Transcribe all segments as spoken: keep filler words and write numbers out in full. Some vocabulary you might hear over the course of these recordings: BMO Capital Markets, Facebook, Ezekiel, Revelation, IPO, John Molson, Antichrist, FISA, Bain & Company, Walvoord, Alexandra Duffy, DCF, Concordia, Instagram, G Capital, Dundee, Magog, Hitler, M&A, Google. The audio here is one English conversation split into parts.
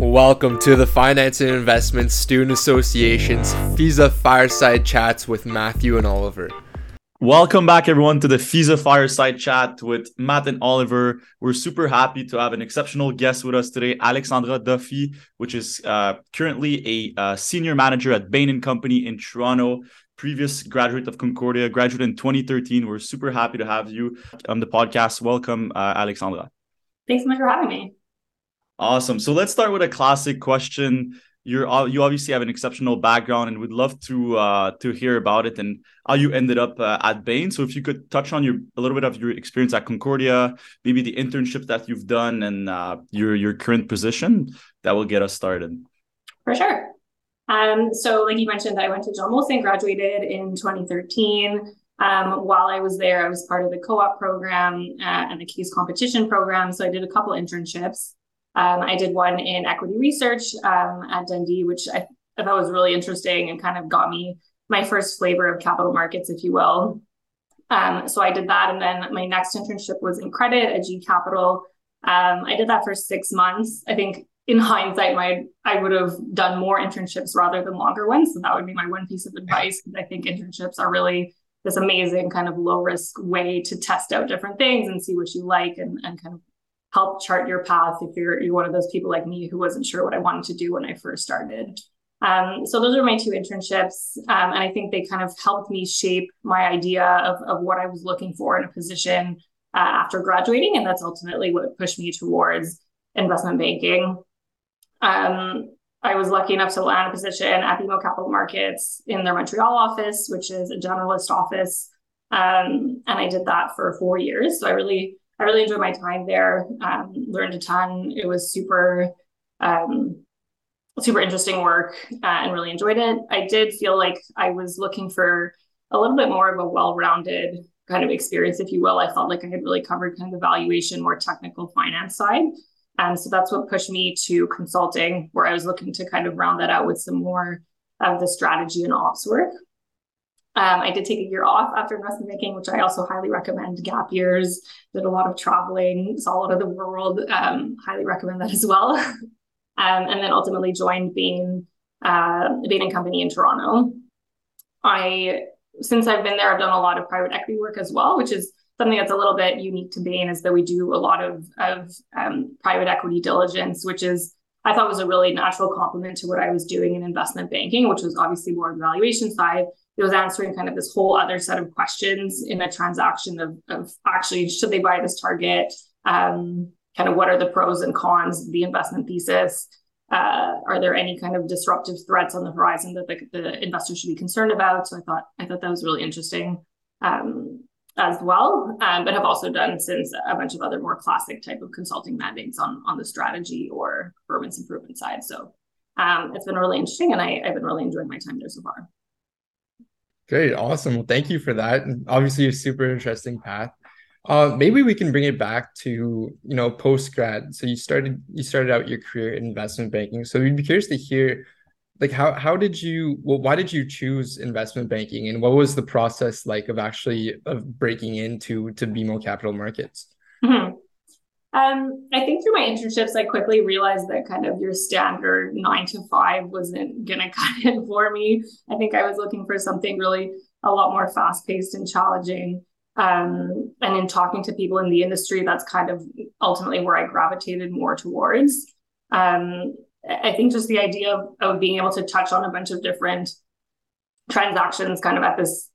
Welcome to the Finance and Investment Student Association's FISA Fireside Chats with Matthew and Oliver. Welcome back, everyone, to the FISA Fireside Chat with Matt and Oliver. We're super happy to have an exceptional guest with us today, Alexandra Duffy, which is uh, currently a uh, senior manager at Bain and Company in Toronto, previous graduate of Concordia, graduate in twenty thirteen. We're super happy to have you on the podcast. Welcome, uh, Alexandra. Thanks so much for having me. Awesome. So let's start with a classic question. You're you obviously have an exceptional background, and we'd love to uh, to hear about it and how you ended up uh, at Bain. So if you could touch on your a little bit of your experience at Concordia, maybe the internships that you've done, and uh, your your current position, that will get us started. For sure. Um. So like you mentioned, I went to John Molson, graduated in twenty thirteen. Um, while I was there, I was part of the co-op program uh, and the case competition program. So I did a couple internships. Um, I did one in equity research um, at Dundee, which I, I thought was really interesting and kind of got me my first flavor of capital markets, if you will. Um, so I did that. And then my next internship was in credit at G Capital. Um, I did that for six months. I think in hindsight, my I would have done more internships rather than longer ones. So that would be my one piece of advice, because I think internships are really this amazing kind of low risk way to test out different things and see what you like and, and kind of help chart your path if you're you're one of those people like me who wasn't sure what I wanted to do when I first started. Um, so those are my two internships. Um, and I think they kind of helped me shape my idea of, of what I was looking for in a position uh, after graduating. And that's ultimately what pushed me towards investment banking. Um, I was lucky enough to land a position at B M O Capital Markets in their Montreal office, which is a generalist office. Um, and I did that for four years. So I really I really enjoyed my time there, um, learned a ton. It was super, um, super interesting work uh, and really enjoyed it. I did feel like I was looking for a little bit more of a well-rounded kind of experience, if you will. I felt like I had really covered kind of the valuation, more technical finance side. Um, so that's what pushed me to consulting, where I was looking to kind of round that out with some more of the strategy and ops work. Um, I did take a year off after investment banking, which I also highly recommend. Gap years, did a lot of traveling, saw a lot of the world, um, highly recommend that as well. um, and then ultimately joined Bain, uh, Bain and Company in Toronto. I, since I've been there, I've done a lot of private equity work as well, which is something that's a little bit unique to Bain, is that we do a lot of, of um, private equity diligence, which is, I thought was a really natural complement to what I was doing in investment banking, which was obviously more on the valuation side. It was answering kind of this whole other set of questions in a transaction of, of actually, should they buy this target? Um, kind of what are the pros and cons, the investment thesis? Uh, are there any kind of disruptive threats on the horizon that the, the investor should be concerned about? So I thought I thought that was really interesting um, as well, um, but have also done since a bunch of other more classic type of consulting mandates on, on the strategy or performance improvement side. So um, it's been really interesting, and I, I've been really enjoying my time there so far. Great. Awesome. Well, thank you for that. And obviously a super interesting path. Uh, maybe we can bring it back to, you know, post-grad. So you started, you started out your career in investment banking. So we'd be curious to hear, like, how, how did you, well, why did you choose investment banking, and what was the process like of actually of breaking into, to B M O Capital Markets? Mm-hmm. Um, I think through my internships, I quickly realized that kind of your standard nine to five wasn't going to cut it for me. I think I was looking for something really a lot more fast paced and challenging. Um, and in talking to people in the industry, that's kind of ultimately where I gravitated more towards. Um, I think just the idea of, of being able to touch on a bunch of different transactions kind of at this,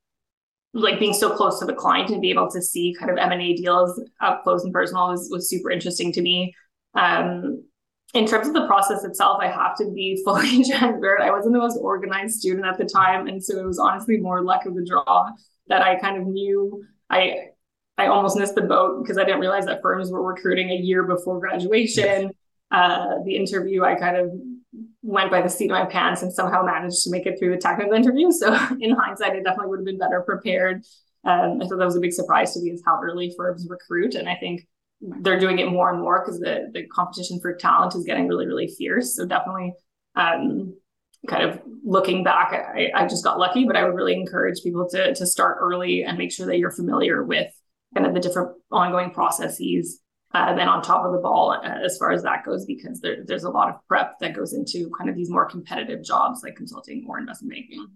like being so close to the client and be able to see kind of M and A deals up close and personal was, was super interesting to me. Um, in terms of the process itself, I have to be fully transparent. I wasn't the most organized student at the time. And so it was honestly more luck of the draw that I kind of knew. I I almost missed the boat because I didn't realize that firms were recruiting a year before graduation. Uh, the interview, I kind of went by the seat of my pants and somehow managed to make it through the technical interview. So in hindsight, I definitely would have been better prepared. Um, I thought that was a big surprise to me, is how early firms recruit. And I think they're doing it more and more because the, the competition for talent is getting really, really fierce. So definitely um, kind of looking back, I, I just got lucky, but I would really encourage people to, to start early and make sure that you're familiar with kind of the different ongoing processes uh, than on top of the ball uh, as far as that goes, because there, there's a lot of prep that goes into kind of these more competitive jobs like consulting or investment banking.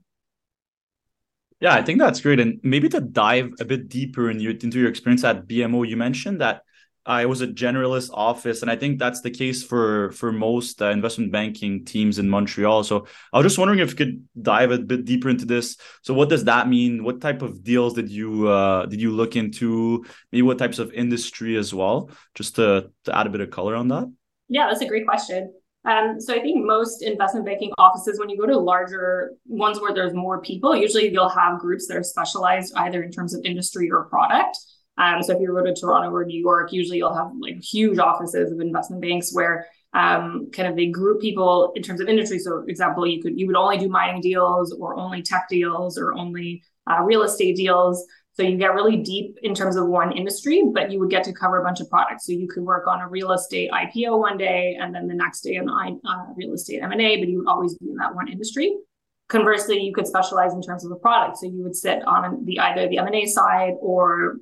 Yeah, I think that's great. And maybe to dive a bit deeper in your, into your experience at B M O, you mentioned that uh, it was a generalist office. And I think that's the case for, for most uh, investment banking teams in Montreal. So I was just wondering if you could dive a bit deeper into this. So what does that mean? What type of deals did you uh, did you look into? Maybe what types of industry as well? Just to, to add a bit of color on that. Yeah, that's a great question. Um, so I think most investment banking offices, when you go to larger ones where there's more people, usually you'll have groups that are specialized either in terms of industry or product. Um, so if you go to Toronto or New York, usually you'll have like huge offices of investment banks where um, kind of they group people in terms of industry. So for example, you could you would only do mining deals or only tech deals or only uh, real estate deals. So you get really deep in terms of one industry, but you would get to cover a bunch of products. So you could work on a real estate I P O one day, and then the next day on uh, real estate M and A, but you would always be in that one industry. Conversely, you could specialize in terms of a product. So you would sit on the either the M and A side or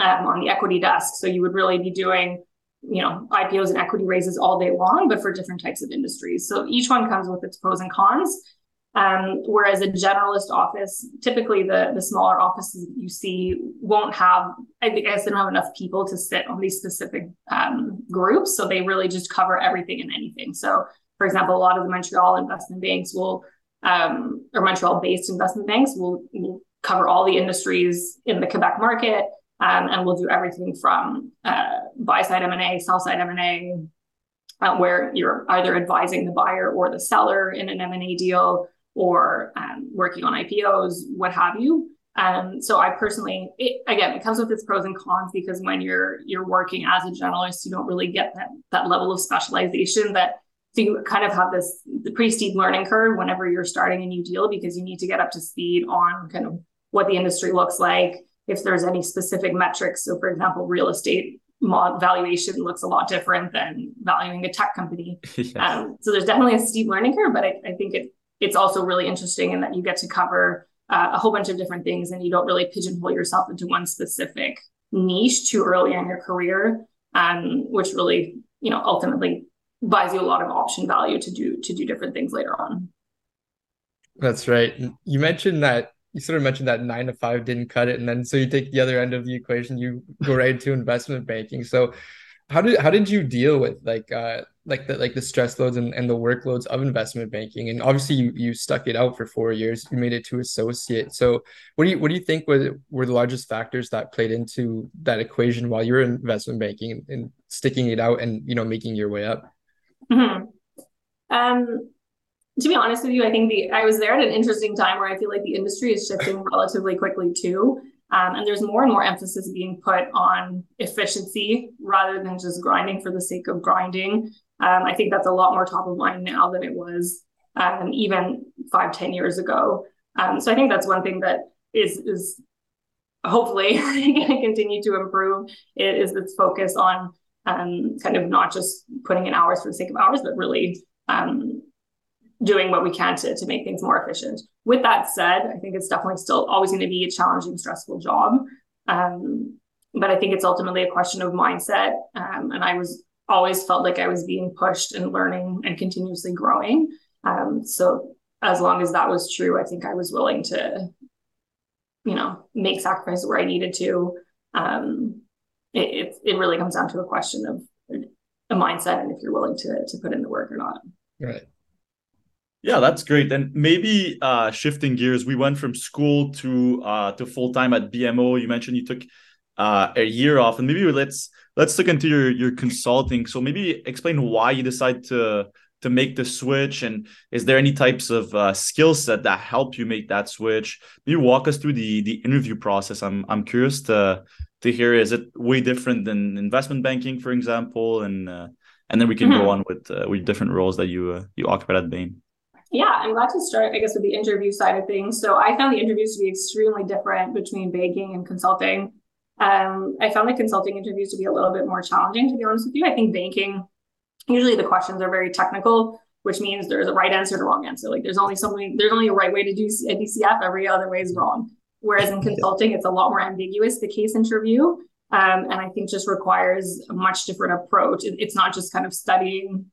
um, on the equity desk. So you would really be doing, you know, I P Os and equity raises all day long, but for different types of industries. So each one comes with its pros and cons. Um, whereas a generalist office, typically the, the smaller offices you see won't have, I guess they don't have enough people to sit on these specific um, groups. So they really just cover everything and anything. So for example, a lot of the Montreal investment banks will, um, or Montreal based investment banks will, will cover all the industries in the Quebec market um, and will do everything from uh, buy side M and A, sell side M and A, uh, where you're either advising the buyer or the seller in an M and A deal, or um, working on I P Os, what have you. Um, so I personally, it, again, it comes with its pros and cons, because when you're you're working as a generalist, you don't really get that, that level of specialization that so you kind of have this the pretty steep learning curve whenever you're starting a new deal, because you need to get up to speed on kind of what the industry looks like, if there's any specific metrics. So for example, real estate valuation looks a lot different than valuing a tech company. Yes. Um, so there's definitely a steep learning curve, but I, I think it It's also really interesting in that you get to cover uh, a whole bunch of different things, and you don't really pigeonhole yourself into one specific niche too early in your career, um, which really, you know, ultimately buys you a lot of option value to do to do different things later on. That's right. You mentioned that you sort of mentioned that nine to five didn't cut it, and then so you take the other end of the equation, you go right to investment banking. So how did how did you deal with like uh, like the like the stress loads and, and the workloads of investment banking? And obviously you you stuck it out for four years. You made it to associate. So what do you what do you think were were the largest factors that played into that equation while you were in investment banking and, and sticking it out and, you know, making your way up? Mm-hmm. Um, to be honest with you, I think the I was there at an interesting time where I feel like the industry is shifting relatively quickly too. Um, and there's more and more emphasis being put on efficiency rather than just grinding for the sake of grinding. Um, I think that's a lot more top of mind now than it was um, even five, ten years ago. Um, so I think that's one thing that is is hopefully going to continue to improve, is its focus on um, kind of not just putting in hours for the sake of hours, but really um, doing what we can to, to make things more efficient. With that said, I think it's definitely still always going to be a challenging, stressful job. Um, but I think it's ultimately a question of mindset. Um, and I was always felt like I was being pushed and learning and continuously growing. Um, so as long as that was true, I think I was willing to, you know, make sacrifices where I needed to. Um, it, it really comes down to a question of a mindset and if you're willing to to put in the work or not. Right. Yeah, that's great. And maybe uh, shifting gears, we went from school to uh, to full time at B M O. You mentioned you took uh, a year off, and maybe let's let's look into your your consulting. So maybe explain why you decide to to make the switch, and is there any types of uh, skill set that help you make that switch? Maybe walk us through the the interview process. I'm I'm curious to to hear. Is it way different than investment banking, for example, and uh, and then we can mm-hmm. go on with uh, with different roles that you uh, you occupied at Bain. Yeah, I'm glad to start, I guess, with the interview side of things. So I found the interviews to be extremely different between banking and consulting. Um, I found the consulting interviews to be a little bit more challenging, to be honest with you. I think banking, usually the questions are very technical, which means there's a right answer to wrong answer. Like there's only so many, there's only a right way to do a D C F, every other way is wrong. Whereas in consulting, it's a lot more ambiguous, the case interview. Um, and I think just requires a much different approach. It, it's not just kind of studying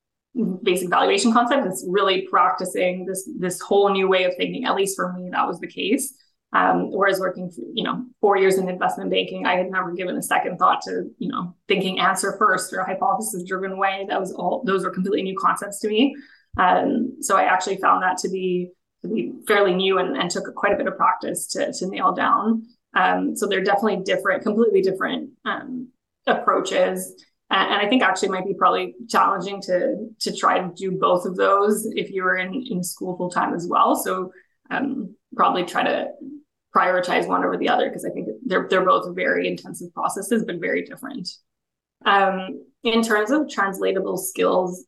basic valuation concepts. It's really practicing this, this whole new way of thinking. At least for me, that was the case. Um, whereas working, for, you know, four years in investment banking, I had never given a second thought to, you know, thinking answer first or a hypothesis-driven way. That was all; those were completely new concepts to me. Um, so I actually found that to be, to be fairly new and, and took quite a bit of practice to, to nail down. Um, so they're definitely different, completely different um, approaches. And I think actually might be probably challenging to to try to do both of those if you were in, in school full time as well. So um, probably try to prioritize one over the other, because I think they're they're both very intensive processes, but very different. Um, in terms of translatable skills,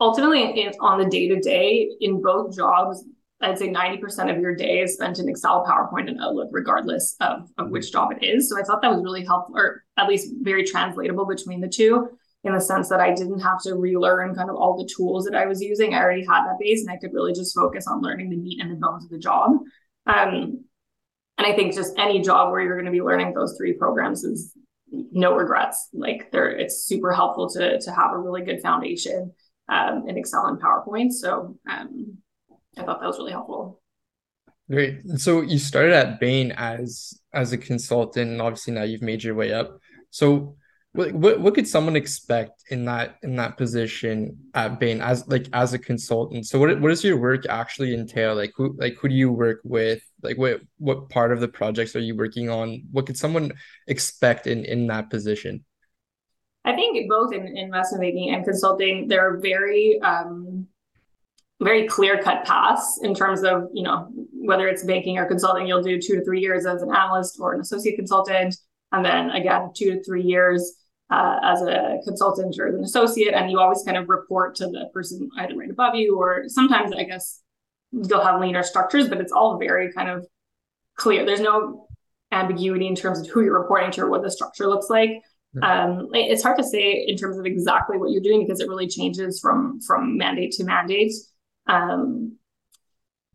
ultimately in, on the day-to-day in both jobs, I'd say ninety percent of your day is spent in Excel, PowerPoint, and Outlook, regardless of, of which job it is. So I thought that was really helpful, or at least very translatable between the two, in the sense that I didn't have to relearn kind of all the tools that I was using. I already had that base, and I could really just focus on learning the meat and the bones of the job. Um, and I think just any job where you're going to be learning those three programs is no regrets. Like they're, it's super helpful to, to have a really good foundation um, in Excel and PowerPoint. So um, I thought that was really helpful. Great. And so you started at Bain as as a consultant, and obviously now you've made your way up. So what what, what could someone expect in that in that position at Bain as like as a consultant? So what what does your work actually entail? Like who like who do you work with? Like what what part of the projects are you working on? What could someone expect in, in that position? I think both in investment banking and consulting, they're very um very clear-cut paths in terms of, you know, whether it's banking or consulting, you'll do two to three years as an analyst or an associate consultant. And then again, two to three years uh, as a consultant or as an associate. And you always kind of report to the person either right above you, or sometimes I guess you'll have leaner structures, but it's all very kind of clear. There's no ambiguity in terms of who you're reporting to or what the structure looks like. Um, it's hard to say in terms of exactly what you're doing because it really changes from, from mandate to mandate. Um,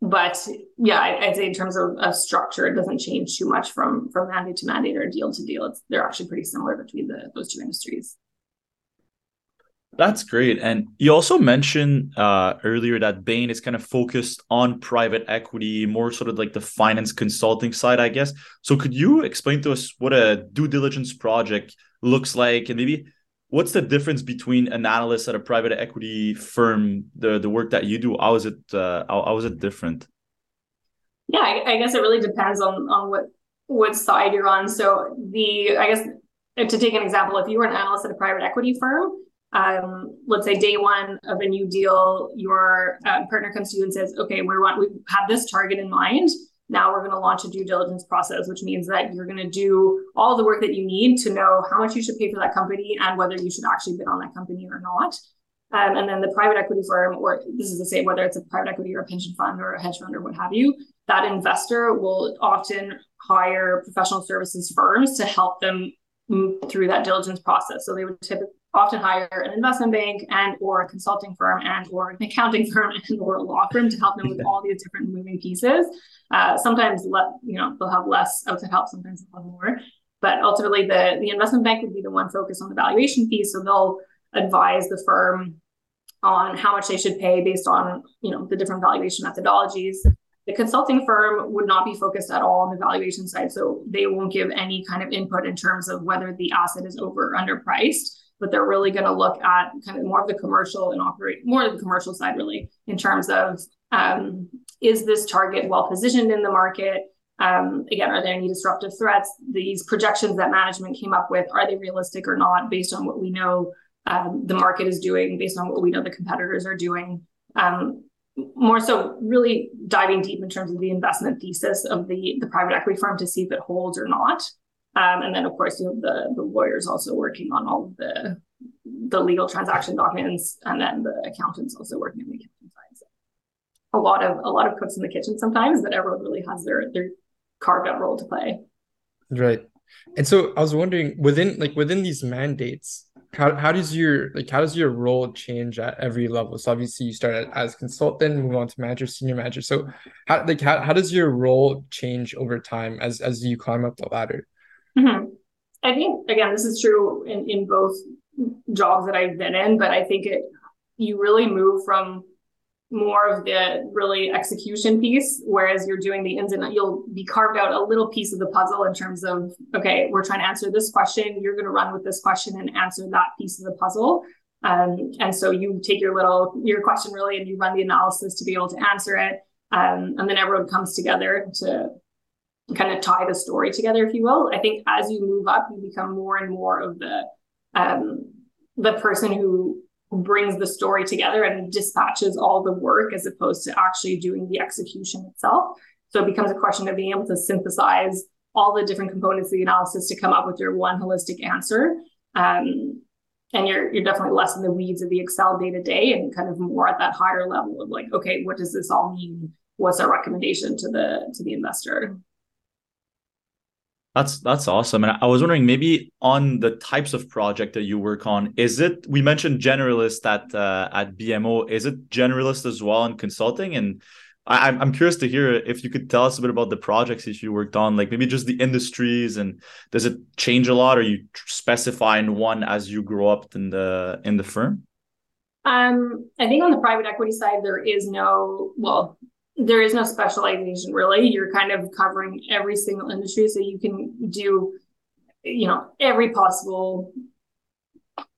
but yeah, I, I'd say in terms of, of structure, it doesn't change too much from, from mandate to mandate or deal to deal. It's, they're actually pretty similar between the, those two industries. That's great. And you also mentioned uh, earlier that Bain is kind of focused on private equity, more sort of like the finance consulting side, I guess. So could you explain to us what a due diligence project looks like, and maybe what's the difference between an analyst at a private equity firm, the, the work that you do? How is it uh, how, how is it different? Yeah, I, I guess it really depends on, on what, what side you're on. So the I guess to take an example, if you were an analyst at a private equity firm, um, let's say day one of a new deal, your uh, partner comes to you and says, okay, we want we have this target in mind. Now we're going to launch a due diligence process, which means that you're going to do all the work that you need to know how much you should pay for that company and whether you should actually bid on that company or not. Um, and then the private equity firm, or this is the same, whether it's a private equity or a pension fund or a hedge fund or what have you, that investor will often hire professional services firms to help them through that diligence process. So they would typically often hire an investment bank and or a consulting firm and or an accounting firm and or a law firm to help them with all these different moving pieces. Uh, sometimes, le- you know, they'll have less outside help, sometimes they'll have more. But ultimately, the, the investment bank would be the one focused on the valuation piece. So they'll advise the firm on how much they should pay based on, you know, the different valuation methodologies. The consulting firm would not be focused at all on the valuation side. So they won't give any kind of input in terms of whether the asset is over or underpriced. But they're really going to look at kind of more of the commercial and operate more of the commercial side, really, in terms of um, is this target well positioned in the market? Um, again, are there any disruptive threats? These projections that management came up with, are they realistic or not based on what we know um, the market is doing, based on what we know the competitors are doing? Um, more so really diving deep in terms of the investment thesis of the, the private equity firm to see if it holds or not. Um, and then, of course, you have the, the lawyers also working on all of the, the legal transaction documents, and then the accountants also working on the accounting side. So a lot of a lot of cooks in the kitchen sometimes, but everyone really has their their carved out role to play. Right. And so I was wondering within like within these mandates, how how does your like how does your role change at every level? So obviously you start as consultant, move on to manager, senior manager. So how like how, how does your role change over time as as you climb up the ladder? Mm-hmm. I think, again, this is true in, in both jobs that I've been in, but I think it you really move from more of the really execution piece, whereas you're doing the ins and outs. You'll be carved out a little piece of the puzzle in terms of, okay, we're trying to answer this question. You're going to run with this question and answer that piece of the puzzle. Um, and so you take your little, your question really, and you run the analysis to be able to answer it. Um, and then everyone comes together to kind of tie the story together, if you will. I think as you move up, you become more and more of the, um, the person who brings the story together and dispatches all the work as opposed to actually doing the execution itself. So it becomes a question of being able to synthesize all the different components of the analysis to come up with your one holistic answer. Um, and you're you're definitely less in the weeds of the Excel day-to-day and kind of more at that higher level of like, okay, what does this all mean? What's our recommendation to the to the investor? That's that's awesome. And I was wondering, maybe on the types of project that you work on, is it, we mentioned generalist at uh, at B M O, is it generalist as well in consulting? And I, I'm curious to hear if you could tell us a bit about the projects that you worked on, like maybe just the industries, and does it change a lot, or you specify in one as you grow up in the in the firm? Um, I think on the private equity side, there is no, well, there is no specialization really. You're kind of covering every single industry. So you can do, you know, every possible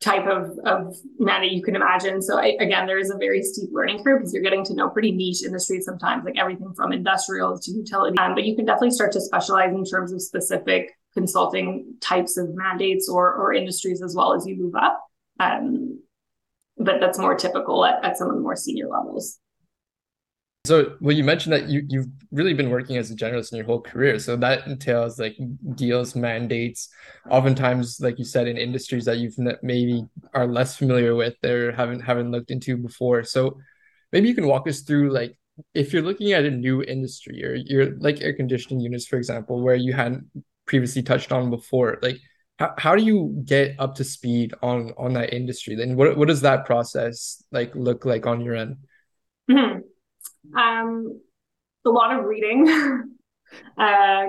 type of, of man that you can imagine. So I, again, there is a very steep learning curve because you're getting to know pretty niche industries sometimes, like everything from industrial to utility. Um, but you can definitely start to specialize in terms of specific consulting types of mandates or, or industries as well as you move up. Um, but that's more typical at, at some of the more senior levels. So, well, you mentioned that you, you've really been working as a generalist in your whole career. So that entails like deals, mandates, oftentimes, like you said, in industries that you've maybe are less familiar with or haven't haven't looked into before. So maybe you can walk us through, like, if you're looking at a new industry or you're like air conditioning units, for example, where you hadn't previously touched on before, like how, how do you get up to speed on, on that industry? Then what, what does that process like look like on your end? Mm-hmm. Um, a lot of reading, uh,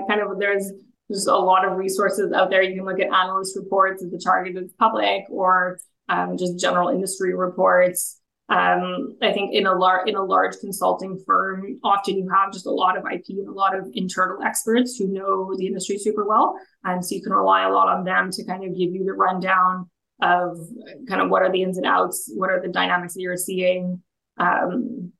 kind of, there's just a lot of resources out there. You can look at analyst reports if the target is public, or um, just general industry reports. Um, I think in a large, in a large consulting firm, often you have just a lot of I P and a lot of internal experts who know the industry super well. And so you can rely a lot on them to kind of give you the rundown of kind of what are the ins and outs, what are the dynamics that you're seeing, um,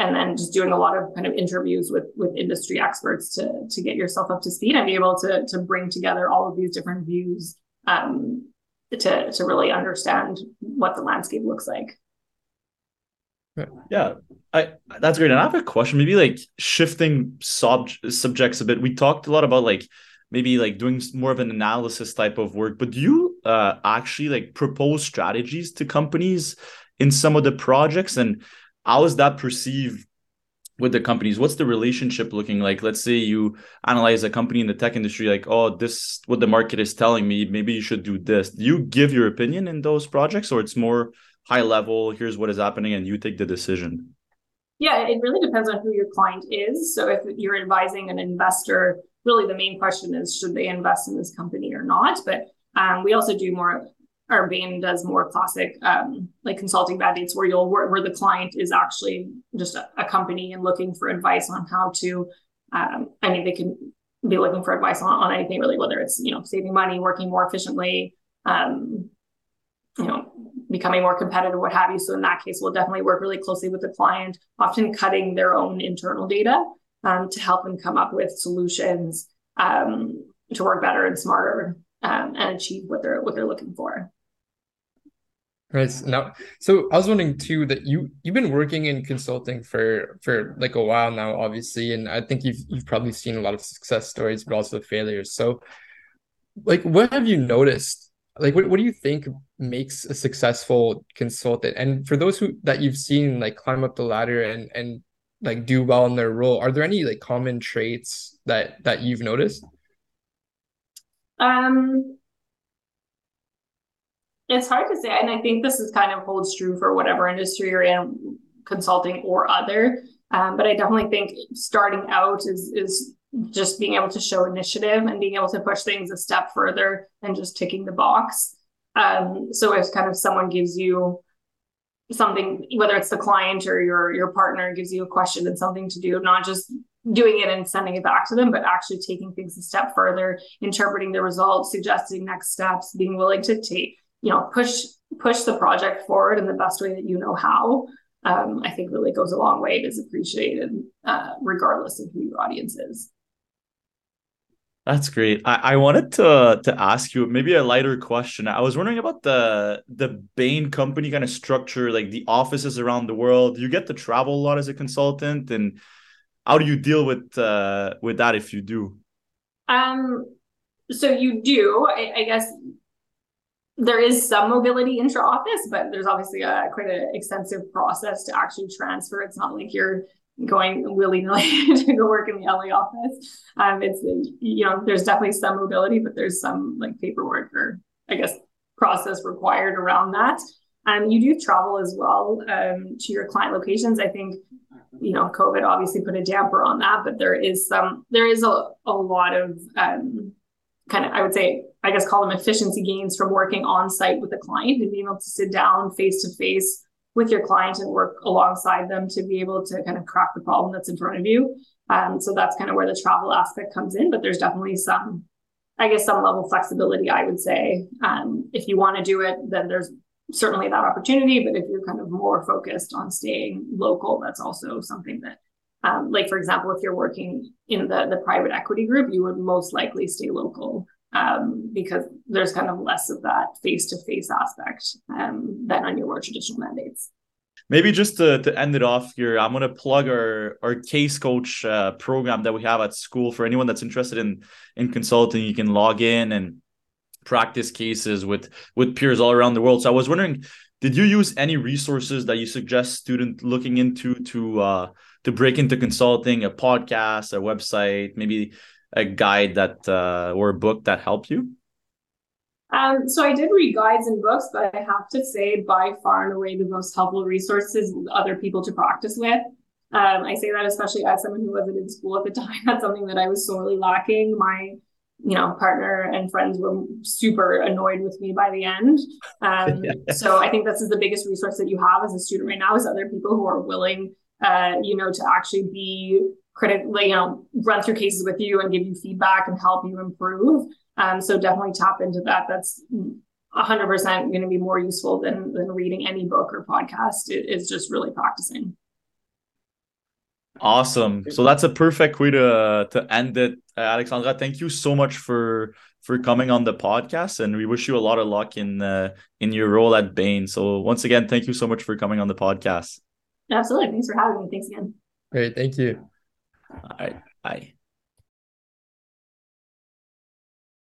and then just doing a lot of kind of interviews with, with industry experts to, to get yourself up to speed and be able to, to bring together all of these different views um, to, to really understand what the landscape looks like. Yeah, I, that's great. And I have a question, maybe like shifting sub- subjects a bit. We talked a lot about like, maybe like doing more of an analysis type of work, but do you uh, actually like propose strategies to companies in some of the projects? And how is that perceived with the companies? What's the relationship looking like? Let's say you analyze a company in the tech industry, like, oh, this what the market is telling me, maybe you should do this. Do you give your opinion in those projects, or it's more high level, here's what is happening and you take the decision? Yeah, it really depends on who your client is. So if you're advising an investor, really the main question is, should they invest in this company or not? But um, we also do more... Our Bain does more classic um, like consulting mandates where you'll where, where the client is actually just a, a company and looking for advice on how to. Um, I mean, they can be looking for advice on, on anything really, whether it's you know saving money, working more efficiently, um, you know, becoming more competitive, what have you. So in that case, we'll definitely work really closely with the client, often cutting their own internal data um, to help them come up with solutions um, to work better and smarter um, and achieve what they're what they're looking for. Right. Now, so I was wondering too that you you've been working in consulting for for like a while now, obviously, and I think you've you've probably seen a lot of success stories, but also failures. So, like, what have you noticed? Like, what, what do you think makes a successful consultant? And for those who that you've seen like climb up the ladder and and like do well in their role, are there any like common traits that that you've noticed? Um. It's hard to say. And I think this is kind of holds true for whatever industry you're in, consulting or other. Um, but I definitely think starting out is, is just being able to show initiative and being able to push things a step further than just ticking the box. Um, so if kind of someone gives you something, whether it's the client or your your partner gives you a question and something to do, not just doing it and sending it back to them, but actually taking things a step further, interpreting the results, suggesting next steps, being willing to take, you know, push push the project forward in the best way that you know how, um, I think really goes a long way. It is appreciated uh, regardless of who your audience is. That's great. I, I wanted to to ask you maybe a lighter question. I was wondering about the the Bain Company kind of structure, like the offices around the world. You get to travel a lot as a consultant, and how do you deal with uh, with that if you do? Um, so you do. I, I guess there is some mobility intra office, but there's obviously a quite an extensive process to actually transfer. It's not like you're going willy-nilly to go work in the L A office. Um, it's, you know, there's definitely some mobility, but there's some like paperwork or I guess process required around that. Um, you do travel as well um, to your client locations. I think, you know, COVID obviously put a damper on that, but there is some, there is a, a lot of um, kind of, I would say, I guess call them efficiency gains from working on site with a client and being able to sit down face-to-face with your client and work alongside them to be able to kind of crack the problem that's in front of you. Um, so that's kind of where the travel aspect comes in, but there's definitely some, I guess, some level of flexibility, I would say. Um, if you want to do it, then there's certainly that opportunity, but if you're kind of more focused on staying local, that's also something that, um, like, for example, if you're working in the, the private equity group, you would most likely stay local um, because there's kind of less of that face-to-face aspect um, than on your more traditional mandates. Maybe just to, to end it off here, I'm going to plug our, our case coach uh, program that we have at school. For anyone that's interested in, in consulting, you can log in and practice cases with, with peers all around the world. So I was wondering, did you use any resources that you suggest students looking into to, uh, to break into consulting, a podcast, a website, maybe a guide that uh, or a book that helped you? Um, so I did read guides and books, but I have to say by far and away the most helpful resources other people to practice with. Um, I say that especially as someone who wasn't in school at the time. That's something that I was sorely lacking. My you know, partner and friends were super annoyed with me by the end. Um, yeah. So I think this is the biggest resource that you have as a student right now is other people who are willing, uh, you know, to actually be critically, you know, run through cases with you and give you feedback and help you improve. Um, so definitely tap into that. That's one hundred percent going to be more useful than, than reading any book or podcast. It, it's just really practicing. Awesome. So that's a perfect way to to end it. Uh, Alexandra, thank you so much for for coming on the podcast, and we wish you a lot of luck in uh, in your role at Bain. So once again, thank you so much for coming on the podcast. Absolutely. Thanks for having me. Thanks again. Great. Thank you. All right. Bye.